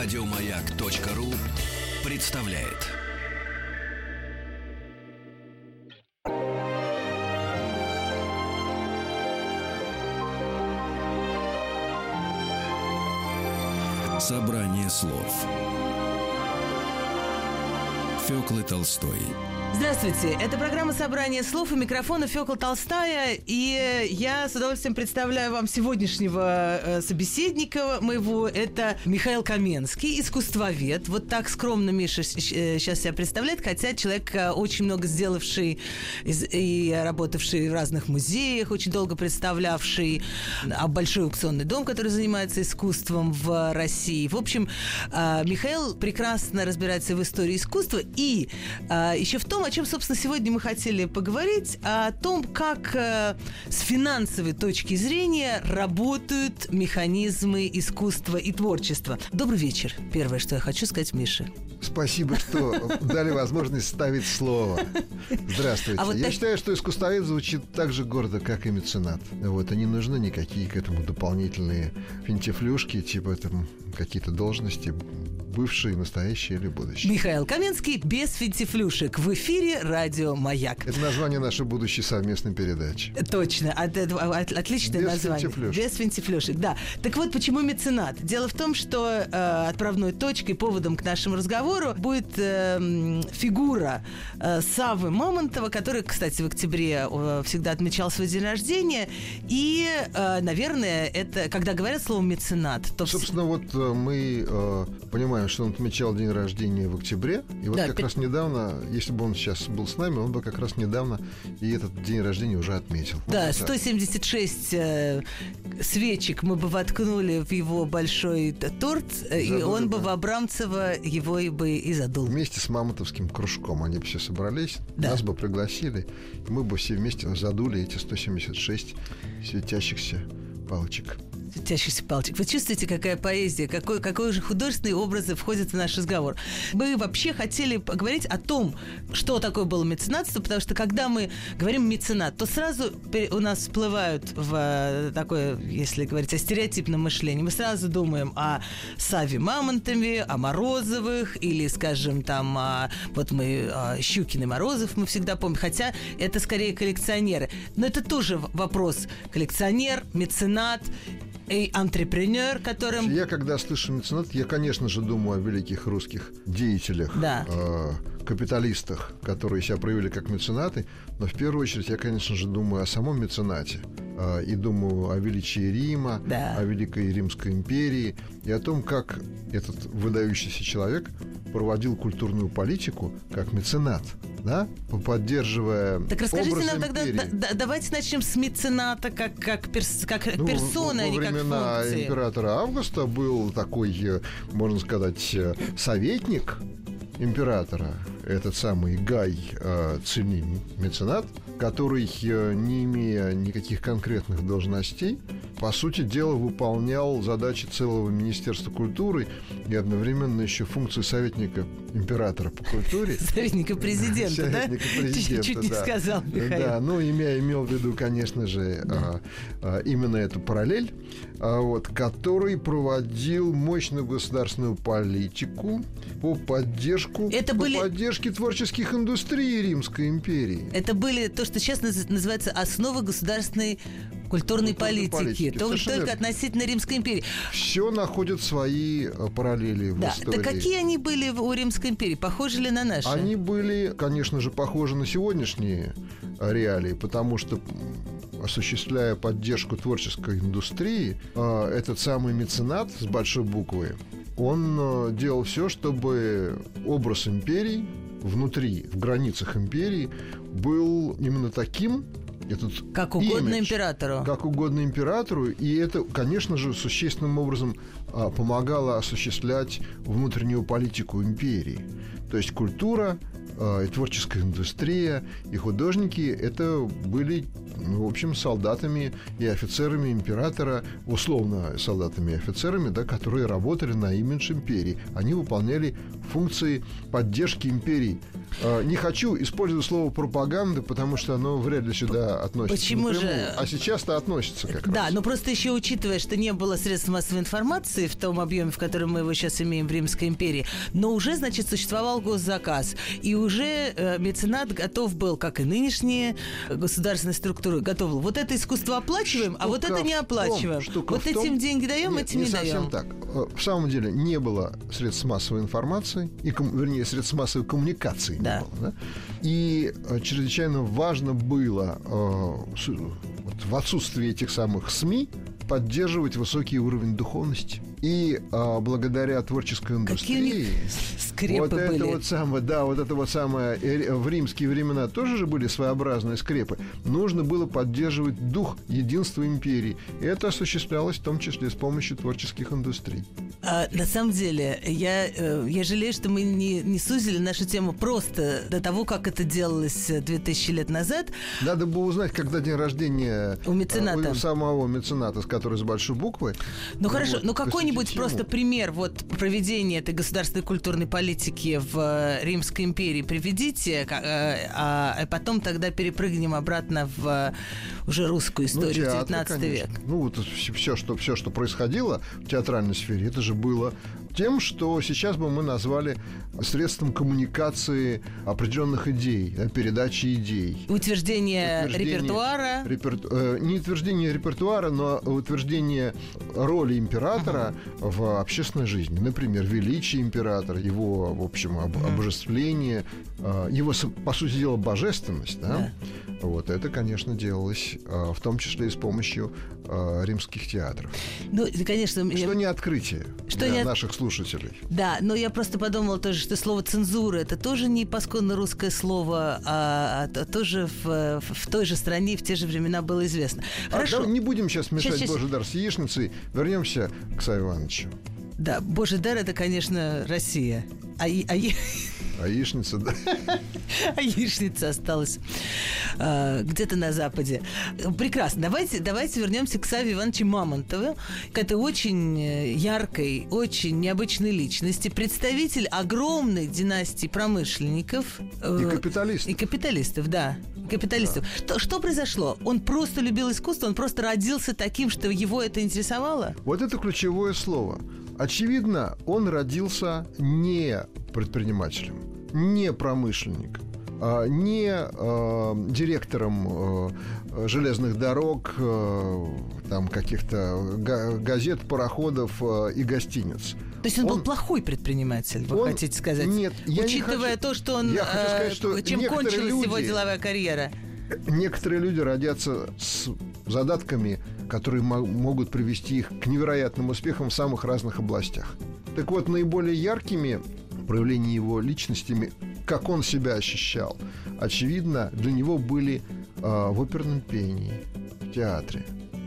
Радиомаяк.ру представляет. Собрание слов Фёклы Толстой. Здравствуйте, это программа «Собрание слов», у микрофона Фёкла Толстая, и я с удовольствием представляю вам сегодняшнего собеседника моего, это Михаил Каменский, искусствовед, вот так скромно Миша сейчас себя представляет, хотя человек очень много сделавший и работавший в разных музеях, очень долго представлявший большой аукционный дом, который занимается искусством в России. В общем, Михаил прекрасно разбирается в истории искусства и еще в том, о чем, собственно, сегодня мы хотели поговорить, о том, как с финансовой точки зрения работают механизмы искусства и творчества. Добрый вечер. Первое, что я хочу сказать Мише. Спасибо, что дали возможность ставить слово. Здравствуйте. Я считаю, что искусствовед звучит так же гордо, как и меценат. И не нужны никакие к этому дополнительные финтифлюшки, типа там какие-то должности, бывшие, настоящие или будущие. Михаил Каменский без финтифлюшек. В эфире «Радио Маяк». Это название нашей будущей совместной передачи. Точно. Отличное без название. Финтифлюшек. Без финтифлюшек. Да. Так вот, почему меценат? Дело в том, что отправной точкой, поводом к нашему разговору будет фигура Саввы Мамонтова, который, кстати, в октябре всегда отмечал свой день рождения. И, наверное, это, когда говорят слово «меценат», то... Собственно, мы понимаем, что он отмечал день рождения в октябре. И раз недавно, если бы он сейчас был с нами, он бы как раз недавно и этот день рождения уже отметил. Да, 176 свечек мы бы воткнули в его большой торт, и он бы в Абрамцево его и задул. Вместе с мамонтовским кружком они бы все собрались, нас бы пригласили, и мы бы все вместе задули эти 176 светящихся палочек. Вы чувствуете, какая поэзия, какой же художественные образы входят в наш разговор. Мы вообще хотели поговорить о том, что такое было меценатство, потому что когда мы говорим «меценат», то сразу у нас всплывают в такое, если говорить о стереотипном мышлении, мы сразу думаем о Савве Мамонтове, о Морозовых или, скажем, там, Щукин и Морозов мы всегда помним, хотя это скорее коллекционеры. Но это тоже вопрос: коллекционер, меценат и антрепренер, которым... Я, когда слышу меценат, я, конечно же, думаю о великих русских деятелях, капиталистах, которые себя проявили как меценаты, но в первую очередь я, конечно же, думаю о самом меценате. И думаю о величии Рима, о Великой Римской империи и о том, как этот выдающийся человек проводил культурную политику как меценат, поддерживая образ империи. Так расскажите нам тогда, давайте начнем с мецената как персоны, а не как функции. Во времена императора Августа был такой, можно сказать, советник императора, этот самый Гай Цильний, меценат, который, не имея никаких конкретных должностей, по сути дела выполнял задачи целого Министерства культуры и одновременно еще функцию советника императора по культуре. Советника президента, да? Чуть не сказал Михаил. Да, имел в виду, конечно же, именно эту параллель, который проводил мощную государственную политику по поддержке творческих индустрий Римской империи. Это были то, что сейчас называется основы государственной культурной политики. Только относительно Римской империи. Все находят свои параллели в истории. Да, какие они были у Римской империи? Похожи ли на наши? Они были, конечно же, похожи на сегодняшние реалии, потому что, осуществляя поддержку творческой индустрии, этот самый меценат с большой буквы, он делал все, чтобы образ империи внутри, в границах империи, был именно таким, как угодно императору. Как угодно императору. И это, конечно же, существенным образом помогало осуществлять внутреннюю политику империи. То есть культура, и творческая индустрия, и художники это были, в общем, солдатами и офицерами императора, условно солдатами и офицерами, да, которые работали на имидж империи. Они выполняли функции поддержки империи. Не хочу использовать слово пропаганда, потому что оно вряд ли сюда относится. Почему же? А сейчас-то относится как раз. Да, но просто еще учитывая, что не было средств массовой информации в том объеме, в котором мы его сейчас имеем в Римской империи, но уже, значит, существовал госзаказ. И уже меценат готов был, как и нынешние государственные структуры, готов был. Вот это искусство оплачиваем, штука, а вот это не оплачиваем. Вот этим деньги даем, нет, этим не даем. Не совсем так. В самом деле не было средств массовой информации, и, вернее, средств массовой коммуникации. Да. Было, да? И чрезвычайно важно было в отсутствии этих самых СМИ поддерживать высокий уровень духовности. И благодаря творческой индустрии вот были. Это вот самое, да, вот это вот самое в римские времена тоже же были своеобразные скрепы. Нужно было поддерживать дух единства империи. И это осуществлялось в том числе с помощью творческих индустрий. На самом деле, я жалею, что мы не сузили нашу тему просто до того, как это делалось 2000 лет назад. Надо было узнать, когда день рождения у самого мецената, который с большой буквы. Ну хорошо, но какой-нибудь просто пример вот проведения этой государственной культурной политики в Римской империи приведите, а потом тогда перепрыгнем обратно в уже русскую историю, театр, 19 век. Ну вот все, что происходило в театральной сфере, это же было тем, что сейчас бы мы назвали средством коммуникации определенных идей, передачи идей. Утверждение репертуара. Не утверждение репертуара, но утверждение роли императора в общественной жизни. Например, величие императора, его, в общем, обожествление, его, по сути дела, божественность. Да? Да. Вот это, конечно, делалось в том числе и с помощью римских театров. Ну, конечно, что не открытие для наших слушателей. Да, но я просто подумала тоже, что слово «цензура» — это тоже не посконно русское слово, а тоже в той же стране в те же времена было известно. Хорошо. Не будем сейчас мешать Божий дар с яичницей. Вернемся к Савве Ивановичу. Да, Божий дар — это, конечно, Россия. А яичница, да? А яичница осталась где-то на Западе. Прекрасно. Давайте вернемся к Савве Ивановичу Мамонтову, к этой очень яркой, очень необычной личности, представитель огромной династии промышленников. И капиталистов. Да. Да. Что произошло? Он просто любил искусство, он просто родился таким, что его это интересовало? Вот это ключевое слово. Очевидно, он родился не предпринимателем, не промышленником, не директором железных дорог, там каких-то газет, пароходов и гостиниц. То есть он был плохой предприниматель, вы хотите сказать? Нет, я учитывая не хочу, то, что он, я хочу сказать, что чем кончилась его деловая карьера. Некоторые люди родятся с задатками, которые могут привести их к невероятным успехам в самых разных областях. Так вот, наиболее яркими проявлениями его личностями, как он себя ощущал, очевидно, для него были в оперном пении, в театре.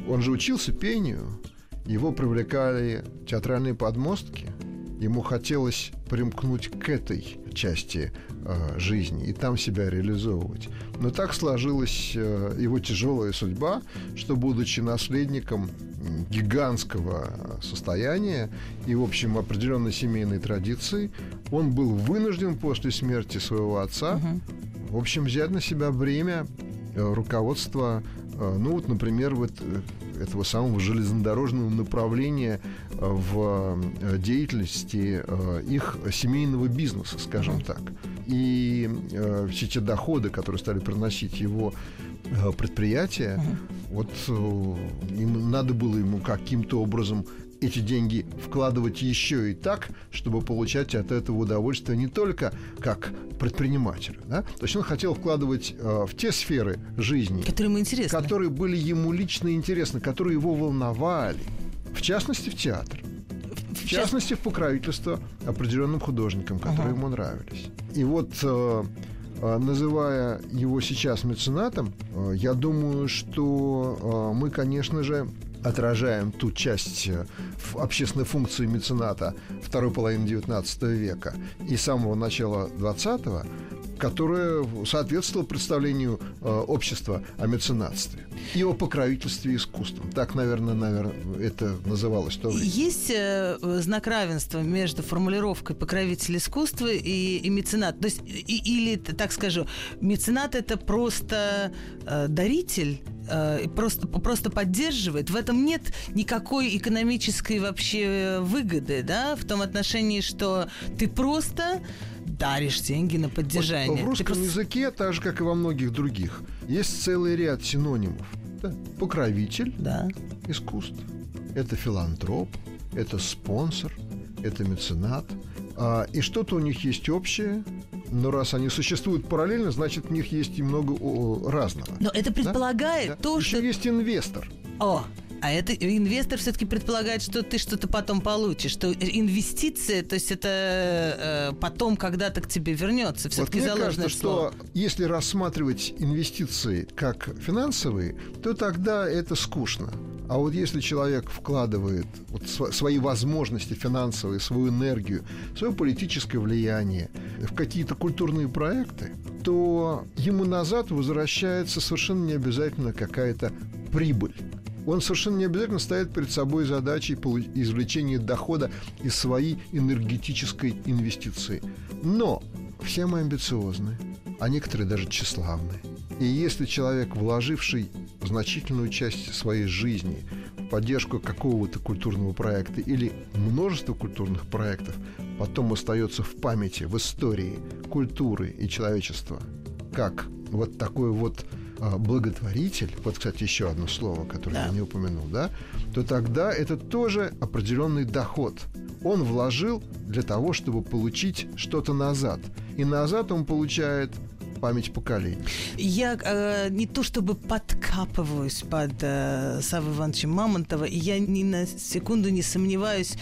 Он же учился пению, его привлекали театральные подмостки, ему хотелось примкнуть к этой части жизни и там себя реализовывать. Но так сложилась его тяжелая судьба, что, будучи наследником гигантского состояния и, в общем, определенной семейной традиции, он был вынужден после смерти своего отца, в общем, взять на себя бремя руководства, ну вот, например, вот этого самого железнодорожного направления в деятельности их семейного бизнеса, скажем так. И все те доходы, которые стали приносить его предприятия, вот им надо было ему каким-то образом эти деньги вкладывать еще и так, чтобы получать от этого удовольствие не только как предприниматель. Да? То есть он хотел вкладывать в те сферы жизни, которые были ему лично интересны, которые его волновали. В частности, в театр. В частности, в покровительство определенным художникам, которые ему нравились. И вот, называя его сейчас меценатом, я думаю, что мы, конечно же, отражаем ту часть общественной функции мецената второй половины XIX века и самого начала XX, которое соответствовало представлению общества о меценатстве и о покровительстве искусством. Так, наверное, это называлось в то время. Есть знак равенства между формулировкой «покровитель искусства» и «меценат». То есть, или, так скажу, меценат – это просто даритель, просто поддерживает. В этом нет никакой экономической вообще выгоды, да, в том отношении, что ты просто даришь деньги на поддержание. Вот в русском языке, так же, как и во многих других, есть целый ряд синонимов. Да? Покровитель, да, искусств. Это филантроп, это спонсор, это меценат. И что-то у них есть общее. Но раз они существуют параллельно, значит, в них есть и много разного. Но это предполагает, да? То, да, что... Еще есть инвестор. О, а это инвестор все-таки предполагает, что ты что-то потом получишь, что инвестиция, то есть это потом когда-то к тебе вернется. Все-таки вот заложенное мне кажется, слово. Что если рассматривать инвестиции как финансовые, то тогда это скучно. А вот если человек вкладывает вот свои возможности финансовые, свою энергию, свое политическое влияние в какие-то культурные проекты, то ему назад возвращается совершенно не обязательно какая-то прибыль. Он совершенно не обязательно ставит перед собой задачей извлечения дохода из своей энергетической инвестиции. Но все мы амбициозны, а некоторые даже тщеславны. И если человек, вложивший значительную часть своей жизни в поддержку какого-то культурного проекта или множества культурных проектов, потом остается в памяти, в истории культуры и человечества, как вот такой вот благотворитель, вот, кстати, еще одно слово, которое я не упомянул, да, то тогда это тоже определенный доход. Он вложил для того, чтобы получить что-то назад. И назад он получает память поколений. Я не то чтобы подкапываюсь под Саввой Ивановичем Мамонтова, и я ни на секунду не сомневаюсь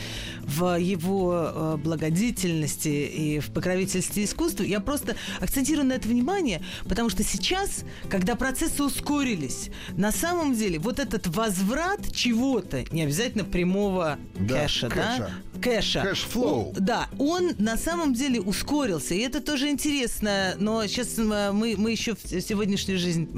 в его благодетельности и в покровительстве искусству. Я просто акцентирую на это внимание, потому что сейчас, когда процессы ускорились, на самом деле вот этот возврат чего-то, не обязательно прямого кэша. Кэшфлоу. Да, он на самом деле ускорился, и это тоже интересно, но сейчас мы еще в сегодняшнюю жизнь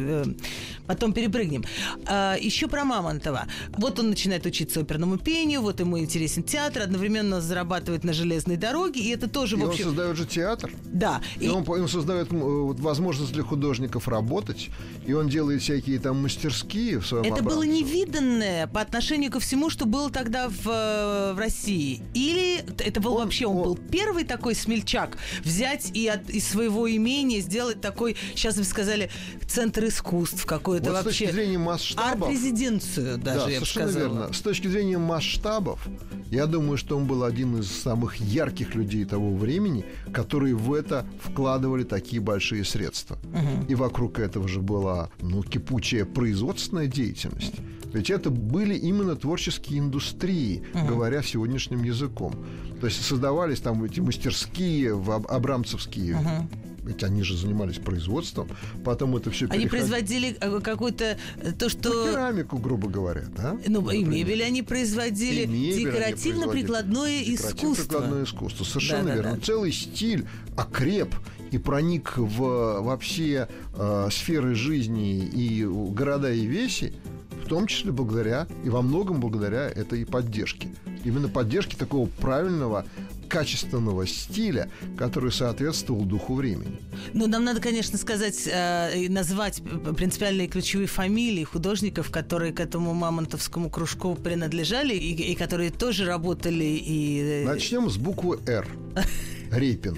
потом перепрыгнем. Еще про Мамонтова. Вот он начинает учиться оперному пению, вот ему интересен театр, одновременно зарабатывает на железной дороге, и это тоже, в общем... он создает же театр. Да. И он создает возможность для художников работать, и он делает всякие там мастерские в своем Абрамцево. Это было невиданное по отношению ко всему, что было тогда в России. Или это был он был первый такой смельчак взять и из своего имения сделать такой, сейчас вы сказали, центр искусств какой-то вот вообще. С точки зрения масштабов. Арт-резиденцию даже, да, я бы сказала. Да, совершенно верно. С точки зрения масштабов, я думаю, что он был один из самых ярких людей того времени, которые в это вкладывали такие большие средства. Угу. И вокруг этого же была кипучая производственная деятельность. Ведь это были именно творческие индустрии, говоря сегодняшним языком. То есть создавались там эти мастерские абрамцевские. Ведь они же занимались производством, потом это все переходило. Они производили какую-то то, что... керамику, грубо говоря, да? Ну, например. И мебель они производили, декоративно-прикладное искусство. Декоративно-прикладное искусство, совершенно верно. Да. Целый стиль окреп и проник во все сферы жизни и города, и веси, в том числе благодаря, и во многом благодаря этой поддержке. Именно поддержке такого правильного, качественного стиля, который соответствовал духу времени. Ну, нам надо, конечно, сказать, назвать принципиальные ключевые фамилии художников, которые к этому мамонтовскому кружку принадлежали и которые тоже работали и... Начнем с буквы «Р». Репин.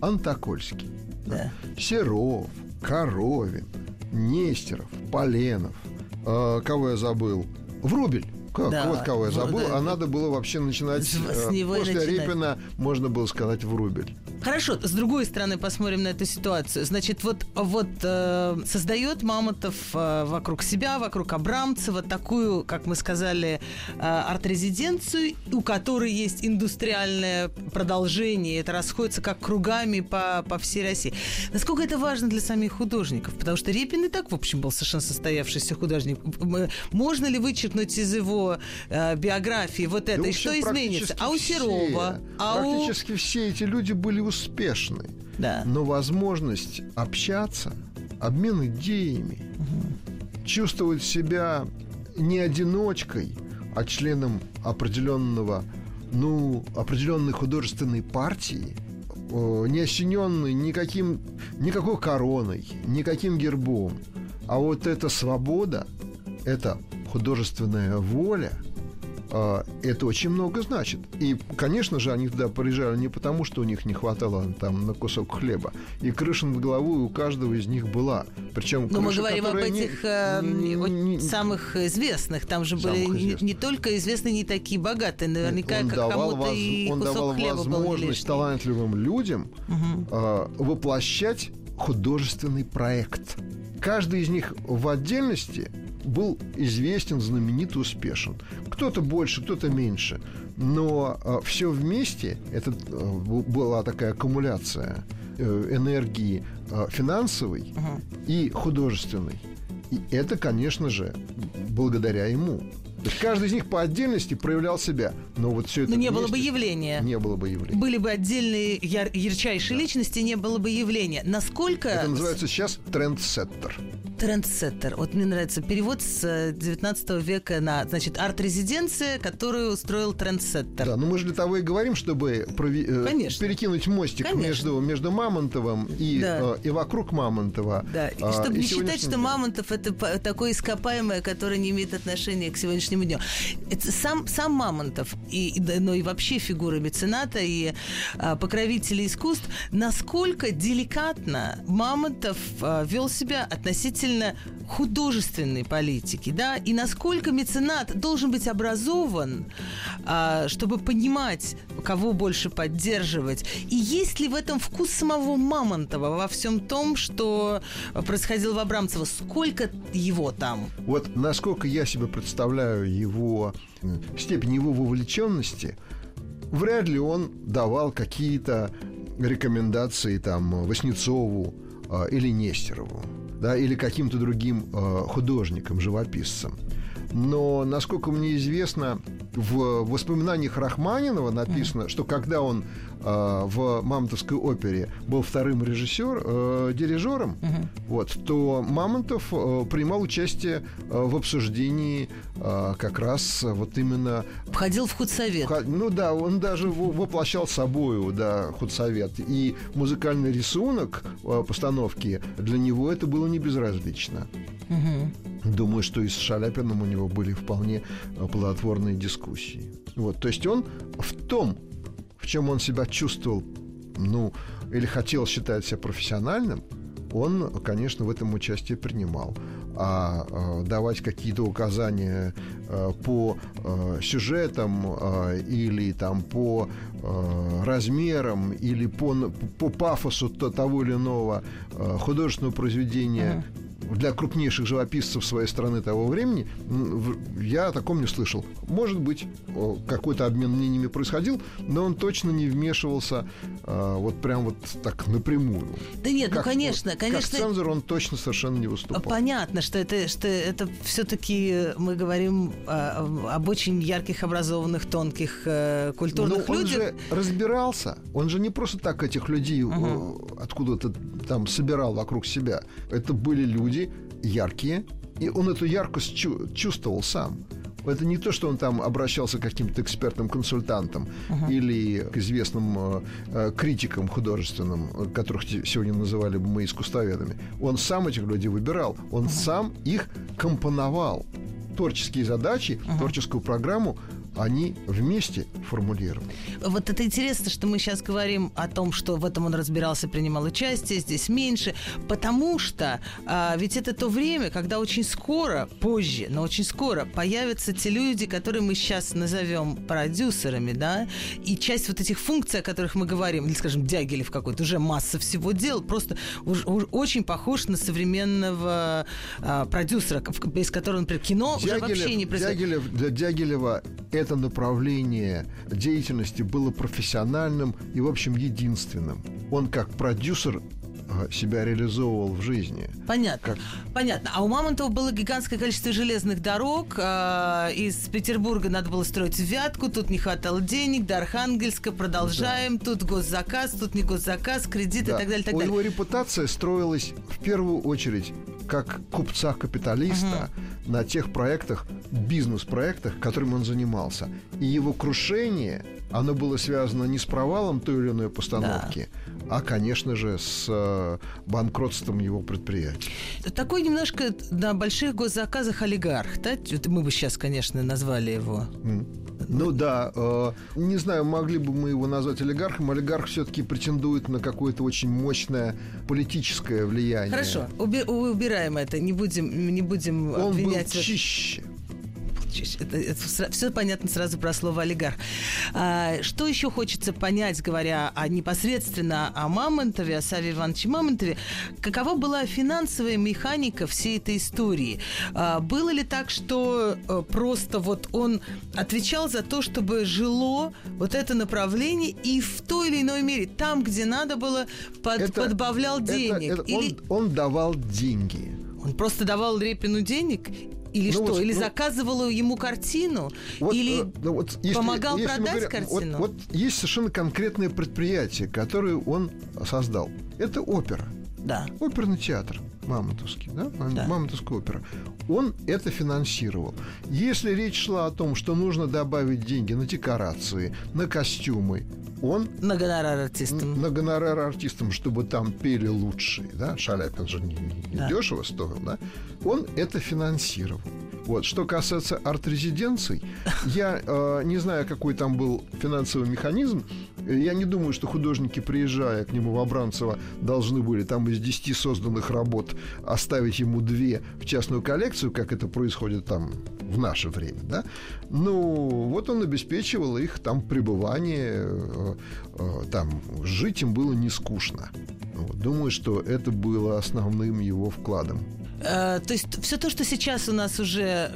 Антокольский. Да. Серов, Коровин, Нестеров, Поленов. Кого я забыл? Врубель. Да, вот кого я забыл, да, надо было вообще начинать с него. После Репина можно было сказать Врубель. Хорошо, с другой стороны посмотрим на эту ситуацию. Значит, вот создает Мамонтов вокруг себя, вокруг Абрамцева такую, как мы сказали, арт-резиденцию, у которой есть индустриальное продолжение. Это расходится как кругами по всей России. Насколько это важно для самих художников? Потому что Репин и так, в общем, был совершенно состоявшийся художник. Можно ли вычеркнуть из его биографии вот это? Да, и что изменится? А у Серова? Практически все эти люди были успешны. да. Но возможность общаться, обмен идеями, чувствовать себя не одиночкой, а членом определенного, определенной художественной партии, не осененной никакой короной, никаким гербом. А вот эта свобода, эта художественная воля, это очень много значит. И, конечно же, они туда приезжали не потому, что у них не хватало там на кусок хлеба. И крыша над головой у каждого из них была. Причем крыша, мы говорим об этих самых известных. Там же были не только известные, не такие богатые. Наверняка кому-то и кусок хлеба был лишний. Он давал возможность талантливым людям воплощать художественный проект. Каждый из них в отдельности был известен, знаменит, успешен. Кто-то больше, кто-то меньше. Но все вместе, это была такая аккумуляция энергии финансовой и художественной. И это, конечно же, благодаря ему. То есть каждый из них по отдельности проявлял себя. Но вот все это не было бы явления. Не было бы явления. Были бы отдельные ярчайшие личности, не было бы явления. Насколько... Это называется сейчас трендсеттер. Трендсеттер. Вот мне нравится перевод с 19 века на, значит, арт-резиденция, которую устроил трендсеттер. Да, но мы же для того и говорим, чтобы перекинуть мостик между Мамонтовым и вокруг Мамонтова. Да, и чтобы не считать, что Мамонтов — это такое ископаемое, которое не имеет отношения к сегодняшнему дню. Это сам Мамонтов, но и вообще фигура мецената и покровителей искусств, насколько деликатно Мамонтов вел себя относительно художественной политики, да, и насколько меценат должен быть образован, чтобы понимать, кого больше поддерживать, и есть ли в этом вкус самого Мамонтова во всем том, что происходило в Абрамцево, сколько его там? Вот насколько я себе представляю его степень его вовлеченности, вряд ли он давал какие-то рекомендации там Васнецову или Нестерову. Да, или каким-то другим художником, живописцем. Но, насколько мне известно, в воспоминаниях Рахманинова написано, что когда он в Мамонтовской опере был вторым дирижером, вот, то Мамонтов принимал участие в обсуждении как раз вот именно... Входил в худсовет. Ну да, он даже воплощал собою худсовет. И музыкальный рисунок постановки для него это было не безразлично. Думаю, что и с Шаляпином у него были вполне плодотворные дискуссии. Вот, то есть он в том, в чем он себя чувствовал, или хотел считать себя профессиональным, он, конечно, в этом участие принимал. А давать какие-то указания по сюжетам или там по размерам или по пафосу того или иного художественного произведения для крупнейших живописцев своей страны того времени, я о таком не слышал. Может быть, какой-то обмен мнениями происходил, но он точно не вмешивался вот прям вот так напрямую. Да нет, конечно. Как цензор он точно совершенно не выступал. Понятно, что это все-таки мы говорим об очень ярких, образованных, тонких, культурных людях. Он же разбирался. Он же не просто так этих людей откуда-то там собирал вокруг себя. Это были люди яркие, и он эту яркость чувствовал сам. Это не то, что он там обращался к каким-то экспертным консультантам или к известным критикам художественным, которых сегодня называли бы мы искусствоведами. Он сам этих людей выбирал, он сам их компоновал. Творческие задачи, творческую программу они вместе формулировали. Вот это интересно, что мы сейчас говорим о том, что в этом он разбирался, принимал участие, здесь меньше, потому что ведь это то время, когда очень скоро, позже, но очень скоро появятся те люди, которые мы сейчас назовем продюсерами, да, и часть вот этих функций, о которых мы говорим, или, скажем, Дягилев какой-то, уже масса всего дел, просто очень похож на современного продюсера, без которого, например, кино уже вообще не происходит. Для Дягилева это направление деятельности было профессиональным и, в общем, единственным. Он как продюсер себя реализовывал в жизни. Понятно. Понятно. А у Мамонтова было гигантское количество железных дорог. Из Петербурга надо было строить Вятку, тут не хватало денег, до Архангельска, продолжаем, тут госзаказ, тут не госзаказ, кредит и так далее. У него репутация строилась в первую очередь как купца-капиталиста на тех проектах, бизнес-проектах, которыми он занимался. И его крушение, оно было связано не с провалом той или иной постановки, а, конечно же, с банкротством его предприятия. Такой немножко на больших госзаказах олигарх, да? Мы бы сейчас, конечно, назвали его... Ну да, не знаю, могли бы мы его назвать олигархом. Олигарх все-таки претендует на какое-то очень мощное политическое влияние. Хорошо, убираем это, не будем обвинять. Он был чище. Это все понятно сразу про слово олигарх. Что еще хочется понять, говоря непосредственно о Мамонтове, о Савве Ивановиче Мамонтове? Какова была финансовая механика всей этой истории? Было ли так, что просто вот он отвечал за то, чтобы жило вот это направление и в той или иной мере, там, где надо было, подбавлял денег? Или... Он давал деньги. Он просто давал Репину денег? Или что? Вот, или заказывала ему картину? Вот, или помогал продать картину? Вот есть совершенно конкретное предприятие, которое он создал. Это опера. Да. Оперный театр мамонтовский. Да? Да. Мамонтовская опера. Он это финансировал. Если речь шла о том, что нужно добавить деньги на декорации, на костюмы, на гонорар артистам. На гонорар артистам, чтобы там пели лучшие. Да? Шаляпин же не дешево стоил. Да? Он это финансировал. Вот. Что касается арт-резиденций, я не знаю, какой там был финансовый механизм. Я не думаю, что художники, приезжая к нему в Абрамцево, должны были там из 10 созданных работ оставить ему 2 в частную коллекцию, как это происходит там в наше время. Да? Ну, вот он обеспечивал их там пребывание, там жить им было не скучно. Вот. Думаю, что это было основным его вкладом. То есть все то, что сейчас у нас уже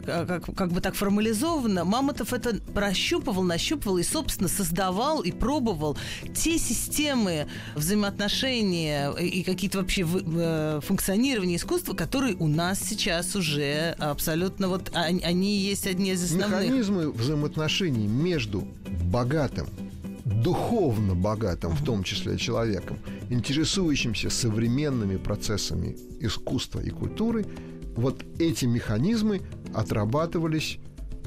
как бы так формализовано, Мамонтов это прощупывал, нащупывал и, собственно, создавал и пробовал те системы взаимоотношения и какие-то вообще функционирования искусства, которые у нас сейчас уже абсолютно вот они есть одни из основных. Механизмы взаимоотношений между богатым, духовно богатым, в том числе человеком, интересующимся современными процессами искусства и культуры, вот эти механизмы отрабатывались,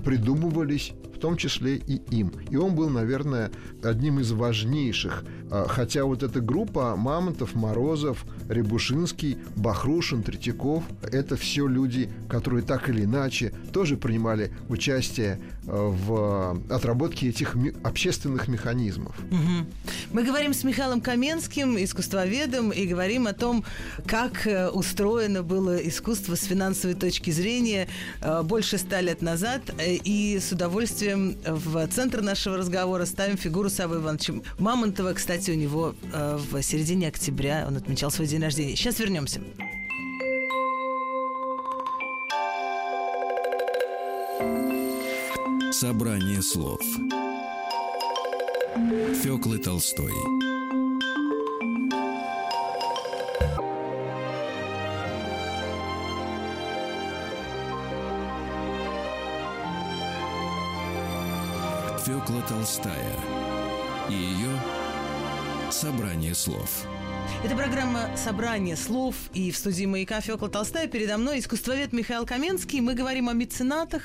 придумывались, в том числе и им. И он был, наверное, одним из важнейших. Хотя вот эта группа Мамонтов, Морозов, Рябушинский, Бахрушин, Третьяков – это все люди, которые так или иначе тоже принимали участие в отработке этих общественных механизмов. Угу. Мы говорим с Михаилом Каменским, искусствоведом, и говорим о том, как устроено было искусство с финансовой точки зрения больше 100 лет назад. И с удовольствием в центр нашего разговора ставим фигуру Саввы Ивановича Мамонтова. Кстати, у него в середине октября он отмечал свой день рождения. Сейчас вернемся. Собрание слов Фёклы Толстой. Фёкла Толстая и ее собрание слов. Это программа «Собрание слов», и в студии «Маяка» Фёкла Толстая. Передо мной искусствовед Михаил Каменский. Мы говорим о меценатах,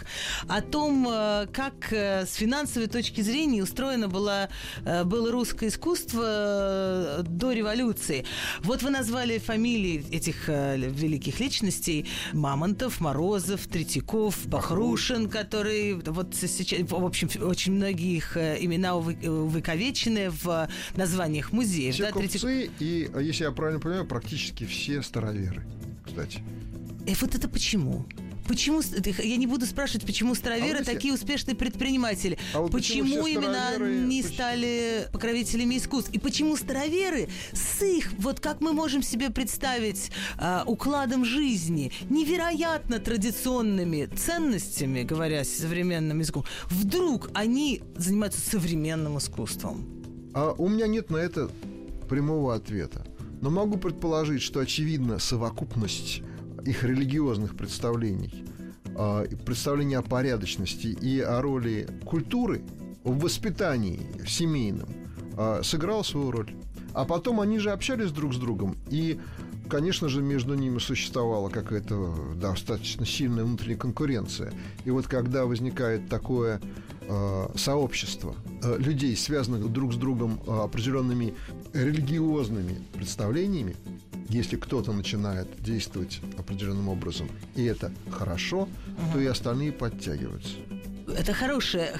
о том, как с финансовой точки зрения устроено было русское искусство до революции. Вот вы назвали фамилии этих великих личностей. Мамонтов, Морозов, Третьяков, Бахрушин, которые вот сейчас, в общем, очень многие их имена увековечены в названиях музеев. Все, да, купцы и... Если я правильно понимаю, практически все староверы, кстати. И вот это почему? Почему, я не буду спрашивать, почему староверы такие успешные предприниматели? Вот почему именно они стали покровителями искусств? И почему староверы с их, вот как мы можем себе представить, укладом жизни, невероятно традиционными ценностями, говоря современным языком, вдруг они занимаются современным искусством? А у меня нет на это прямого ответа. Но могу предположить, что очевидна совокупность их религиозных представлений, представления о порядочности и о роли культуры в воспитании в семейном сыграла свою роль. А потом они же общались друг с другом, и, конечно же, между ними существовала какая-то достаточно сильная внутренняя конкуренция. И вот когда возникает такое сообщество людей, связанных друг с другом определенными религиозными представлениями, если кто-то начинает действовать определенным образом, и это хорошо, то и остальные подтягиваются. Это хорошая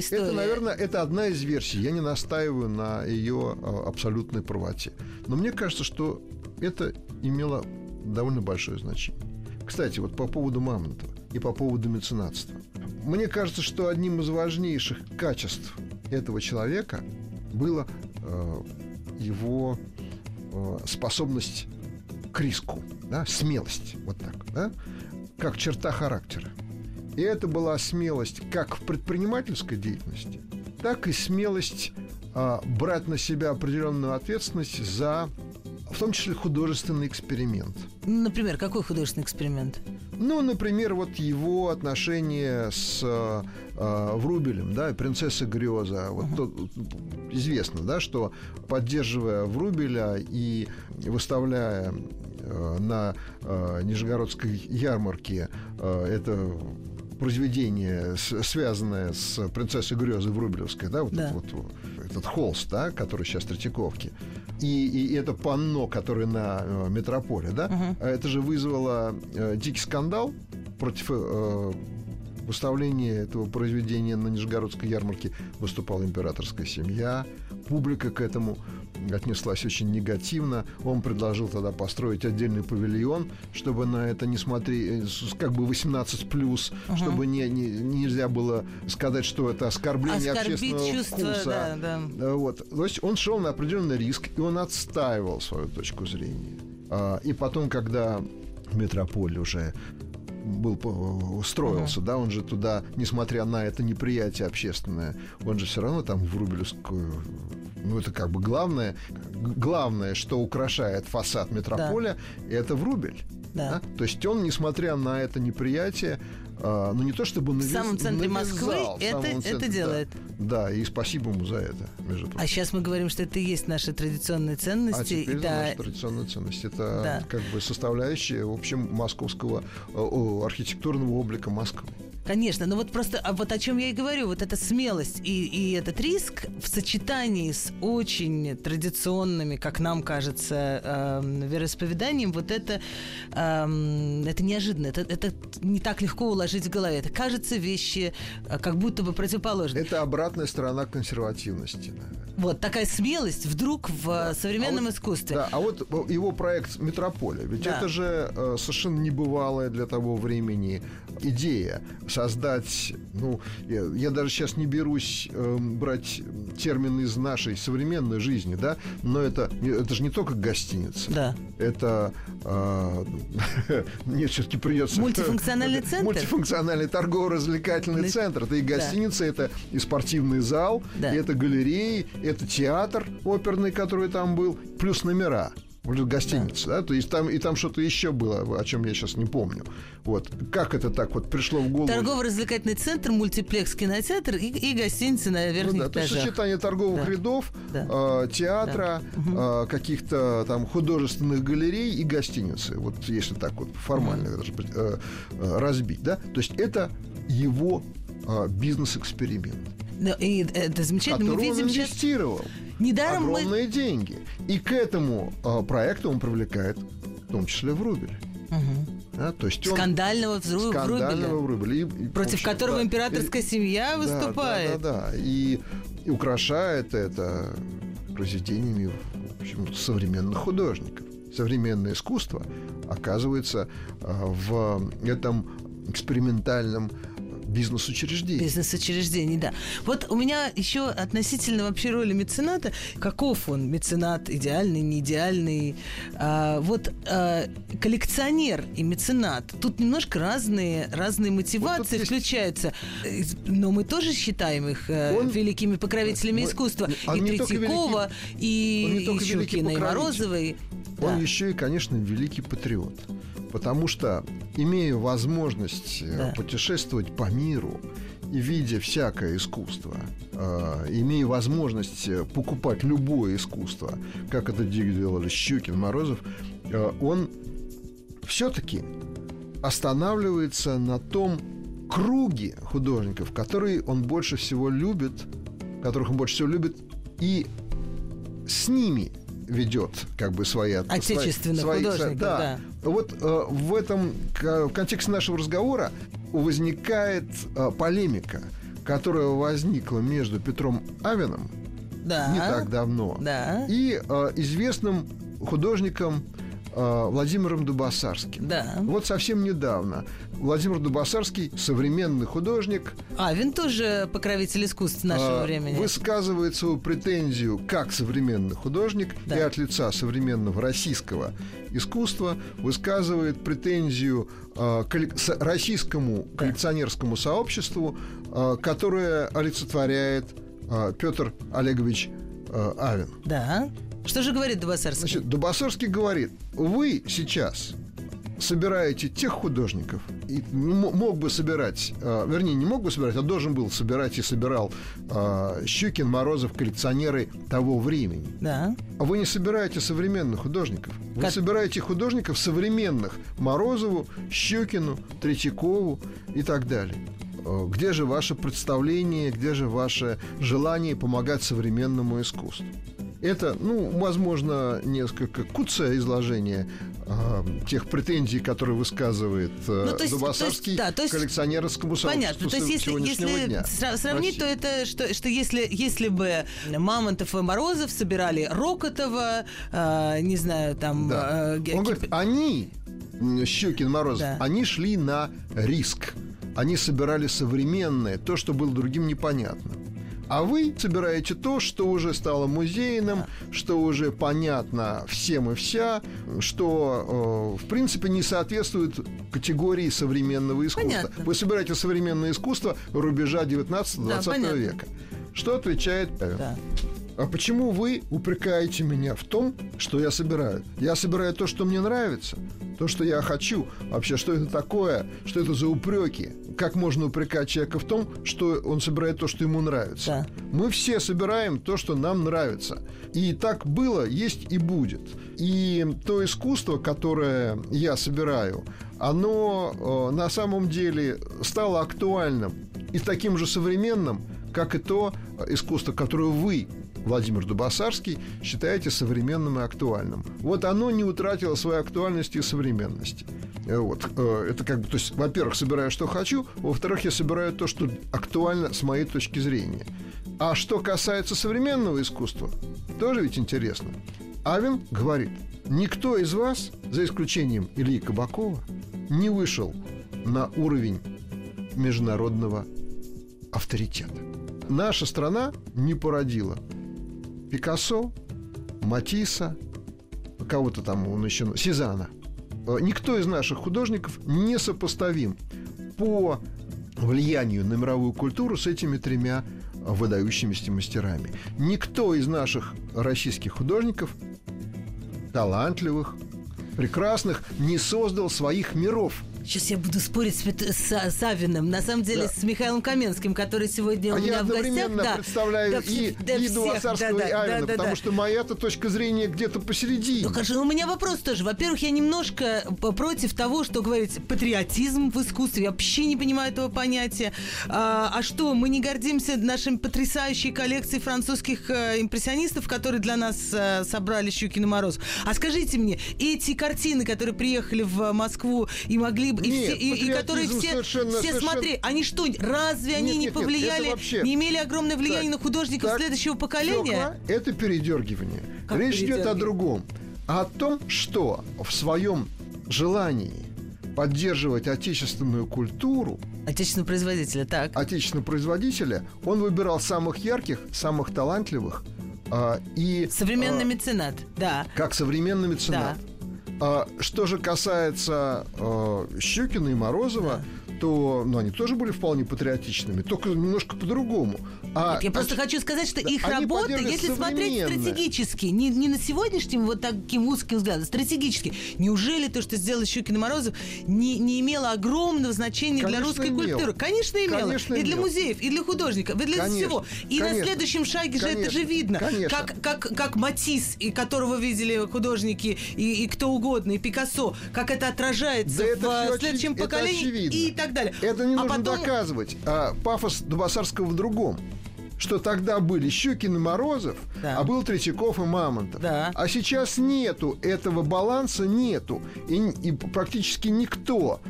история. Это, наверное, это одна из версий. Я не настаиваю на ее абсолютной правоте. Но мне кажется, что это имело довольно большое значение. Кстати, вот по поводу Мамонтова и по поводу меценатства. Мне кажется, что одним из важнейших качеств этого человека была его способность к риску, да? Смелость, вот так, да? Как черта характера. И это была смелость как в предпринимательской деятельности, так и смелость брать на себя определенную ответственность за, в том числе, художественный эксперимент. Например, какой художественный эксперимент? Ну, например, вот его отношения с Врубелем, да, «Принцесса Грёза». Вот тот, известно, да, что, поддерживая Врубеля и выставляя на Нижегородской ярмарке это произведение, связанное с «Принцессой Грёзой» Врубелевской, да, вот, да. Этот холст, да, который сейчас в Третьяковке, и это панно, которое на Метрополе, да, это же вызвало дикий скандал против выставления этого произведения на Нижегородской ярмарке. Выступала императорская семья, публика к этому отнеслась очень негативно. Он предложил тогда построить отдельный павильон, чтобы на это не смотреть, как бы 18+, чтобы нельзя было сказать, что это оскорбление общественного чувства, вкуса. Да, да. Вот. То есть он шел на определенный риск, и он отстаивал свою точку зрения. И потом, когда Метрополь уже устроился, да, он же туда, несмотря на это неприятие общественное, он же все равно там Врубелевскую, ну, это как бы главное, что украшает фасад Метрополя, да, это Врубель. Да. Да? То есть он, несмотря на это неприятие, ну, не то чтобы навязал. В самом центре Москвы это делает. Да, и спасибо ему за это, между прочим. А сейчас мы говорим, что это и есть наши традиционные ценности. А теперь это наши традиционные ценности. Это как бы составляющая, в общем, московского архитектурного облика Москвы. Конечно, но вот просто вот о чем я и говорю. Вот эта смелость и этот риск в сочетании с очень традиционными, как нам кажется, вероисповеданием, вот это неожиданно, это не так легко уложить в голове. Это, кажется, вещи как будто бы противоположны. Это обратная сторона консервативности, наверное. Вот такая смелость вдруг в современном искусстве. Да, а вот его проект «Метрополя», ведь это же совершенно небывалая для того времени идея. Создать, ну, я даже сейчас не берусь брать термин из нашей современной жизни, да, но это же не только гостиница. Да. Это, мне все-таки придется... Мультифункциональный центр? Мультифункциональный торгово-развлекательный центр. Это и гостиница, это и спортивный зал, и это галереи, это театр оперный, который там был, плюс номера. Гостиница, да, то есть там, и там что-то еще было, о чем я сейчас не помню. Вот. Как это так вот пришло в голову? Торгово-развлекательный центр, мультиплекс, кинотеатр и гостиница на верхних этажах. То есть сочетание торговых рядов, театра, каких-то там художественных галерей и гостиницы. Вот если так вот формально разбить, да. То есть это его бизнес-эксперимент. И это замечательно. Мы видим, он инвестировал огромные деньги. И к этому проекту он привлекает, в том числе, Врубеля. Да, то есть скандального Врубеля. Против которого императорская семья выступает. Да. И украшает это произведениями, в общем, современных художников. Современное искусство оказывается в этом экспериментальном бизнес-учреждений. Бизнес-учреждений, да. Вот у меня еще относительно вообще роли мецената. Каков он, меценат, идеальный, не идеальный? Коллекционер и меценат. Тут немножко разные мотивации включаются. Но мы тоже считаем их великими покровителями искусства. И Третьякова, и Щукина, и Морозовой. он еще и, конечно, великий патриот. Потому что, имея возможность путешествовать по миру и видя всякое искусство, имея возможность покупать любое искусство, как это делали Щукин, Морозов, он все-таки останавливается на том круге художников, которые он больше всего любит, которых он больше всего любит, и с ними ведет как бы свои отношения. Отечественных художников, Вот в этом, в контексте нашего разговора возникает полемика, которая возникла между Петром Авеном не так давно и известным художником Владимиром Дубоссарским. Вот совсем недавно. Владимир Дубоссарский, современный художник. Авен тоже покровитель искусств нашего времени. Высказывает свою претензию как современный художник и от лица современного российского искусства высказывает претензию российскому коллекционерскому сообществу, которое олицетворяет Петр Олегович Авен. Что же говорит Дубоссарский? Значит, Дубоссарский говорит: вы сейчас собираете тех художников, и мог бы собирать, вернее, не мог бы собирать, а должен был собирать и собирал Щукин, Морозов, коллекционеры того времени. Вы не собираете современных художников. Вы собираете художников современных Морозову, Щукину, Третьякову и так далее. Где же ваше представление, где же ваше желание помогать современному искусству? Это, ну, возможно, несколько куцое изложение тех претензий, которые высказывает Дубоссарский коллекционерскому сообществу. Понятно. То есть, если сравнить, то это, что если бы Мамонтов и Морозов собирали Рокотова, не знаю, там... Он говорит, они, Щукин, Морозов, они шли на риск. Они собирали современное, то, что было другим непонятно. А вы собираете то, что уже стало музейным, что уже понятно всем и вся, что, в принципе, не соответствует категории современного искусства. Понятно. Вы собираете современное искусство рубежа 19-20 века. Что отвечает Павел? А почему вы упрекаете меня в том, что я собираю? Я собираю то, что мне нравится, то, что я хочу. Вообще, что это такое? Что это за упреки? Как можно упрекать человека в том, что он собирает то, что ему нравится? Мы все собираем то, что нам нравится. И так было, есть и будет. И то искусство, которое я собираю, оно на самом деле стало актуальным и таким же современным, как и то искусство, которое вы, Владимир Дубоссарский, считаете современным и актуальным. Вот оно не утратило своей актуальности и современности. Вот. Это как бы, то есть, во-первых, собираю, что хочу, во-вторых, я собираю то, что актуально с моей точки зрения. А что касается современного искусства, тоже ведь интересно. Авен говорит: никто из вас, за исключением Ильи Кабакова, не вышел на уровень международного авторитета. Наша страна не породила Пикассо, Матисса, кого-то там он еще... Сезанна. Никто из наших художников не сопоставим по влиянию на мировую культуру с этими тремя выдающимися мастерами. Никто из наших российских художников, талантливых, прекрасных, не создал своих миров. Сейчас я буду спорить с Авеном. На самом деле, с Михаилом Каменским, который сегодня у меня в гостях. Я одновременно представляю и Дубоссарского, и Авена, потому что моя-то точка зрения где-то посередине. Ну, хорошо, у меня вопрос тоже. Во-первых, я немножко против того, что говорите патриотизм в искусстве. Я вообще не понимаю этого понятия. А что, мы не гордимся нашей потрясающей коллекцией французских импрессионистов, которые для нас собрали Щукин и Морозов? А скажите мне, эти картины, которые приехали в Москву и могли... И которые все смотрели. Они что, разве они не повлияли, вообще... не имели огромное влияние на художников следующего поколения? Фёкла, это передергивание. Речь идет о другом. О том, что в своем желании поддерживать отечественную культуру, отечественного производителя, он выбирал самых ярких, самых талантливых. И современный меценат, как современный меценат. Что же касается Щукина и Морозова, то, ну, они тоже были вполне патриотичными, только немножко по-другому. А, я просто хочу сказать, что их работа, если смотреть стратегически, не на сегодняшнем вот таким узким взглядом, стратегически, неужели то, что сделал Щукин и Морозов, не имело огромного значения, конечно, для русской культуры? Конечно, имело. Конечно, и для музеев, и для художников, и для всего. И на следующем шаге же это же видно. Как Матисс, и которого видели художники, и кто угодно, и Пикассо, как это отражается в следующем поколении и так далее. Это не нужно доказывать. Пафос Дубоссарского в другом. Что тогда были Щукин и Морозов, да, а был Третьяков и Мамонтов. Да. А сейчас нету этого баланса, нету. И практически никто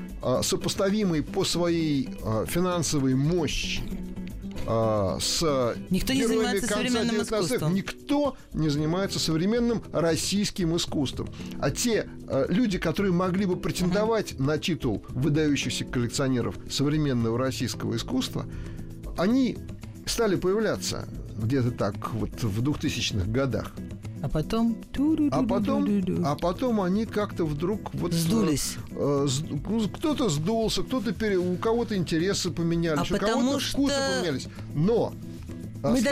сопоставимый по своей финансовой мощи с героями конца 19-х, никто не занимается современным российским искусством. А те люди, которые могли бы претендовать на титул выдающихся коллекционеров современного российского искусства, они стали появляться где-то так вот в 2000-х годах. А потом они как-то вдруг вот сдулись. Кто-то сдулся, у кого-то интересы поменялись, у кого-то вкусы поменялись. Но мы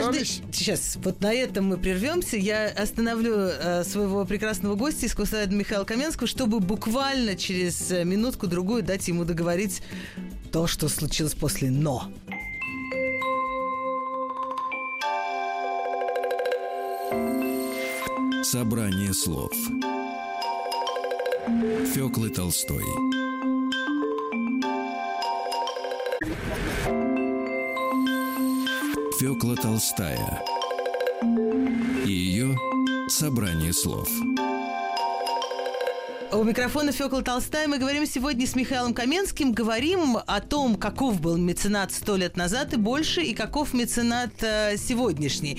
сейчас вот на этом мы прервемся. Я остановлю своего прекрасного гостя, искусствоведа Михаила Каменского, чтобы буквально через минутку-другую дать ему договорить то, что случилось после «но». Собрание слов Фёклы Толстой. Фёкла Толстая и ее собрание слов. У микрофона Фёкла Толстая. Мы говорим сегодня с Михаилом Каменским. Говорим о том, каков был меценат 100 лет назад и больше, и каков меценат сегодняшний.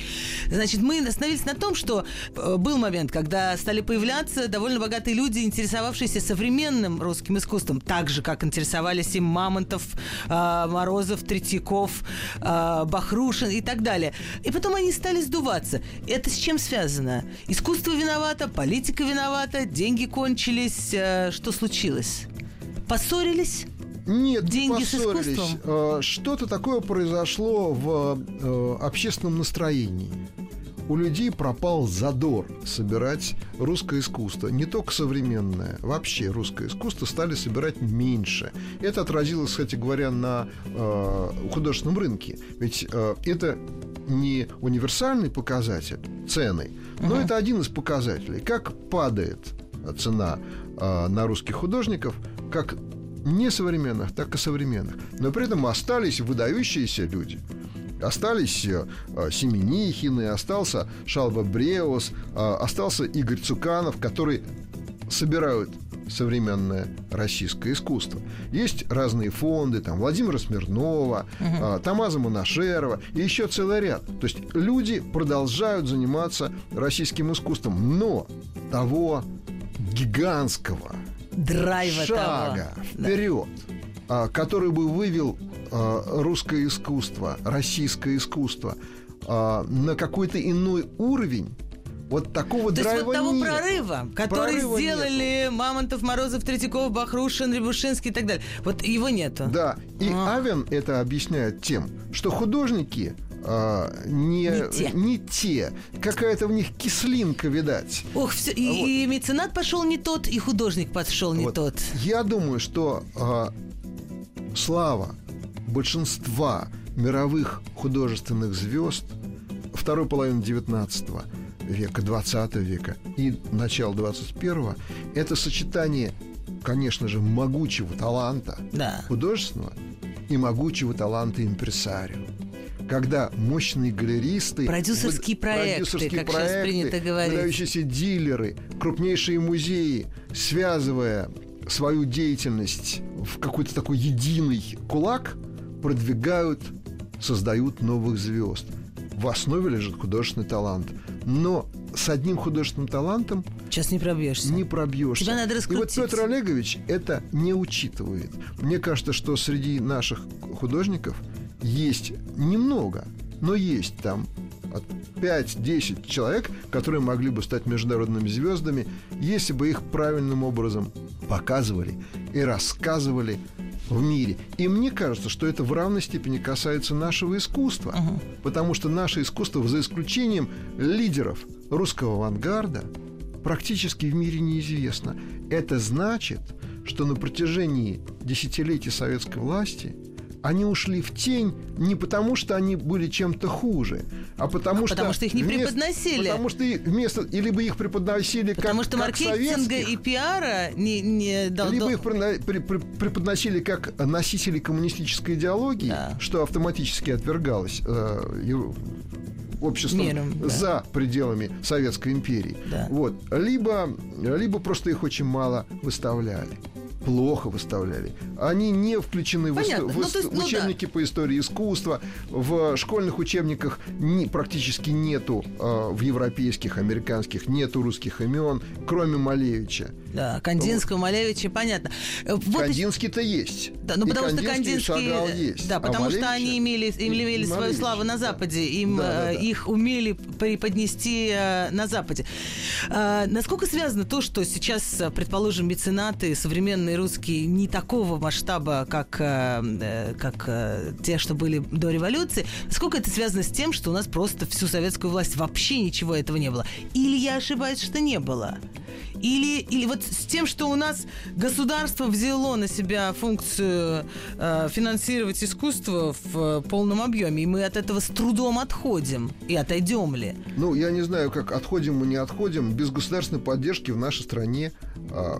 Значит, мы остановились на том, что был момент, когда стали появляться довольно богатые люди, интересовавшиеся современным русским искусством, так же, как интересовались им Мамонтов, Морозов, Третьяков, Бахрушин и так далее. И потом они стали сдуваться. Это с чем связано? Искусство виновато, политика виновата, деньги кончились. Что случилось? Поссорились? Нет, деньги не поссорились. С искусством? Что-то такое произошло в общественном настроении. У людей пропал задор собирать русское искусство. Не только современное, вообще русское искусство стали собирать меньше. Это отразилось, кстати говоря, на художественном рынке. Ведь это не универсальный показатель цены, но это один из показателей. Как падает цена на русских художников, как несовременных, так и современных. Но при этом остались выдающиеся люди. Остались Семенихины, остался Шалва Бреус, остался Игорь Цуканов, которые собирают современное российское искусство. Есть разные фонды, там Владимира Смирнова, Тамаза Монашерова и еще целый ряд. То есть люди продолжают заниматься российским искусством, но того гигантского драйва, шага вперед, который бы вывел русское искусство, российское искусство на какой-то иной уровень. Вот такого драйва нет. То есть вот того нет. прорыва, который сделали нету. Мамонтов, Морозов, Третьяков, Бахрушин, Рябушинский и так далее. Вот его нету. Да. И Авен это объясняет тем, что художники не те. Какая-то в них кислинка, видать. И меценат пошел не тот, и художник пошел не тот. Я думаю, что слава большинства мировых художественных звезд второй половины 19-го века, 20 века и начало 21-го – это сочетание, конечно же, могучего таланта художественного и могучего таланта импресарио. Когда мощные галеристы, продюсерские проекты, выдающиеся дилеры, крупнейшие музеи, связывая свою деятельность в какой-то такой единый кулак, продвигают, создают новых звезд. В основе лежит художественный талант. Но с одним художественным талантом сейчас не пробьешься. Тебя надо раскрутить. И вот Петр Олегович это не учитывает. Мне кажется, что среди наших художников есть немного, но есть там 5-10 человек, которые могли бы стать международными звездами, если бы их правильным образом показывали и рассказывали в мире. И мне кажется, что это в равной степени касается нашего искусства. Потому что наше искусство, за исключением лидеров русского авангарда, практически в мире неизвестно. Это значит, что на протяжении десятилетий советской власти они ушли в тень не потому, что они были чем-то хуже, а потому что их не преподносили. Потому что вместо... Либо их преподносили как потому что как маркетинга советских, и пиара не дал... Либо их преподносили как носители коммунистической идеологии, да. Что автоматически отвергалось обществом миром, да. За пределами Советской империи. Да. Вот. Либо просто их очень мало выставляли. Плохо выставляли. Они не включены в учебники по истории искусства. В школьных учебниках практически нету в европейских, американских, нету русских имен, кроме Малевича. Да, Кандинского, Малевича, понятно. Вот Кандинский-то есть. Да, ну, потому что Кандинский есть. Да, потому что они имели свою славу на Западе. Их умели преподнести на Западе. Насколько связано то, что сейчас, предположим, меценаты современные русские не такого масштаба, как те, что были до революции. Сколько это связано с тем, что у нас просто всю советскую власть вообще ничего этого не было? Или я ошибаюсь, что не было? Или вот с тем, что у нас государство взяло на себя функцию финансировать искусство в полном объеме, и мы от этого с трудом отходим. И отойдем ли? Ну, я не знаю, как отходим мы, не отходим. Без государственной поддержки в нашей стране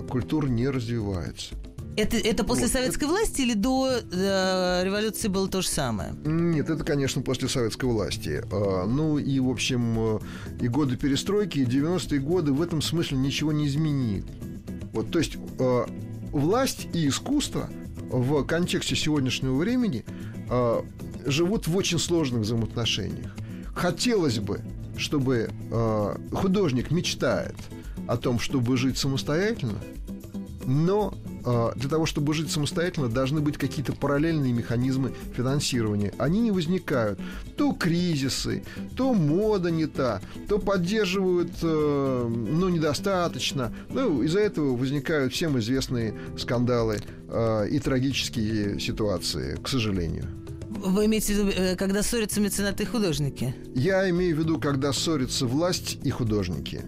культура не развивается. Это после советской власти или до революции было то же самое? Нет, это, конечно, после советской власти. Ну и, в общем, и годы перестройки, и 90-е годы в этом смысле ничего не изменили. Вот, то есть власть и искусство в контексте сегодняшнего времени живут в очень сложных взаимоотношениях. Хотелось бы, чтобы художник мечтает о том, чтобы жить самостоятельно, но для того, чтобы жить самостоятельно, должны быть какие-то параллельные механизмы финансирования. Они не возникают. То кризисы, то мода не та, то поддерживают, ну, недостаточно. Ну, из-за этого возникают всем известные скандалы и трагические ситуации, к сожалению. Вы имеете в виду, когда ссорятся меценаты и художники? Я имею в виду, когда ссорятся власть и художники.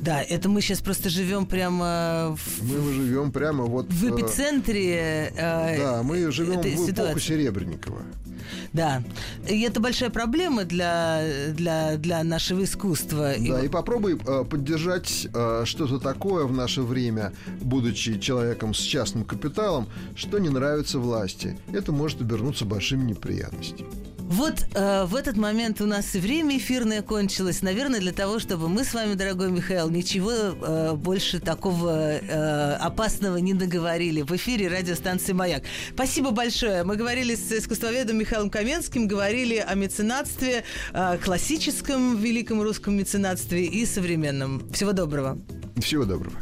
Да, это мы сейчас просто живем прямо в... Мы живем прямо вот... В эпицентре... да, мы живем в эпоху Серебренникова. Да, и это большая проблема для нашего искусства. Да, и попробуй поддержать что-то такое в наше время, будучи человеком с частным капиталом, что не нравится власти. Это может обернуться большими неприятностями. Вот в этот момент у нас и время эфирное кончилось, наверное, для того, чтобы мы с вами, дорогой Михаил, ничего больше такого опасного не наговорили в эфире радиостанции «Маяк». Спасибо большое. Мы говорили с искусствоведом Михаилом Каменским, говорили о меценатстве, классическом великом русском меценатстве и современном. Всего доброго. Всего доброго.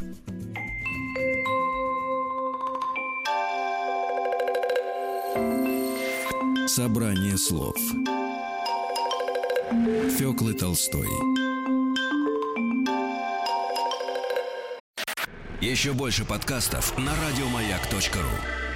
Собрание слов Фёклы Толстой. Еще больше подкастов на радиомаяк.ру.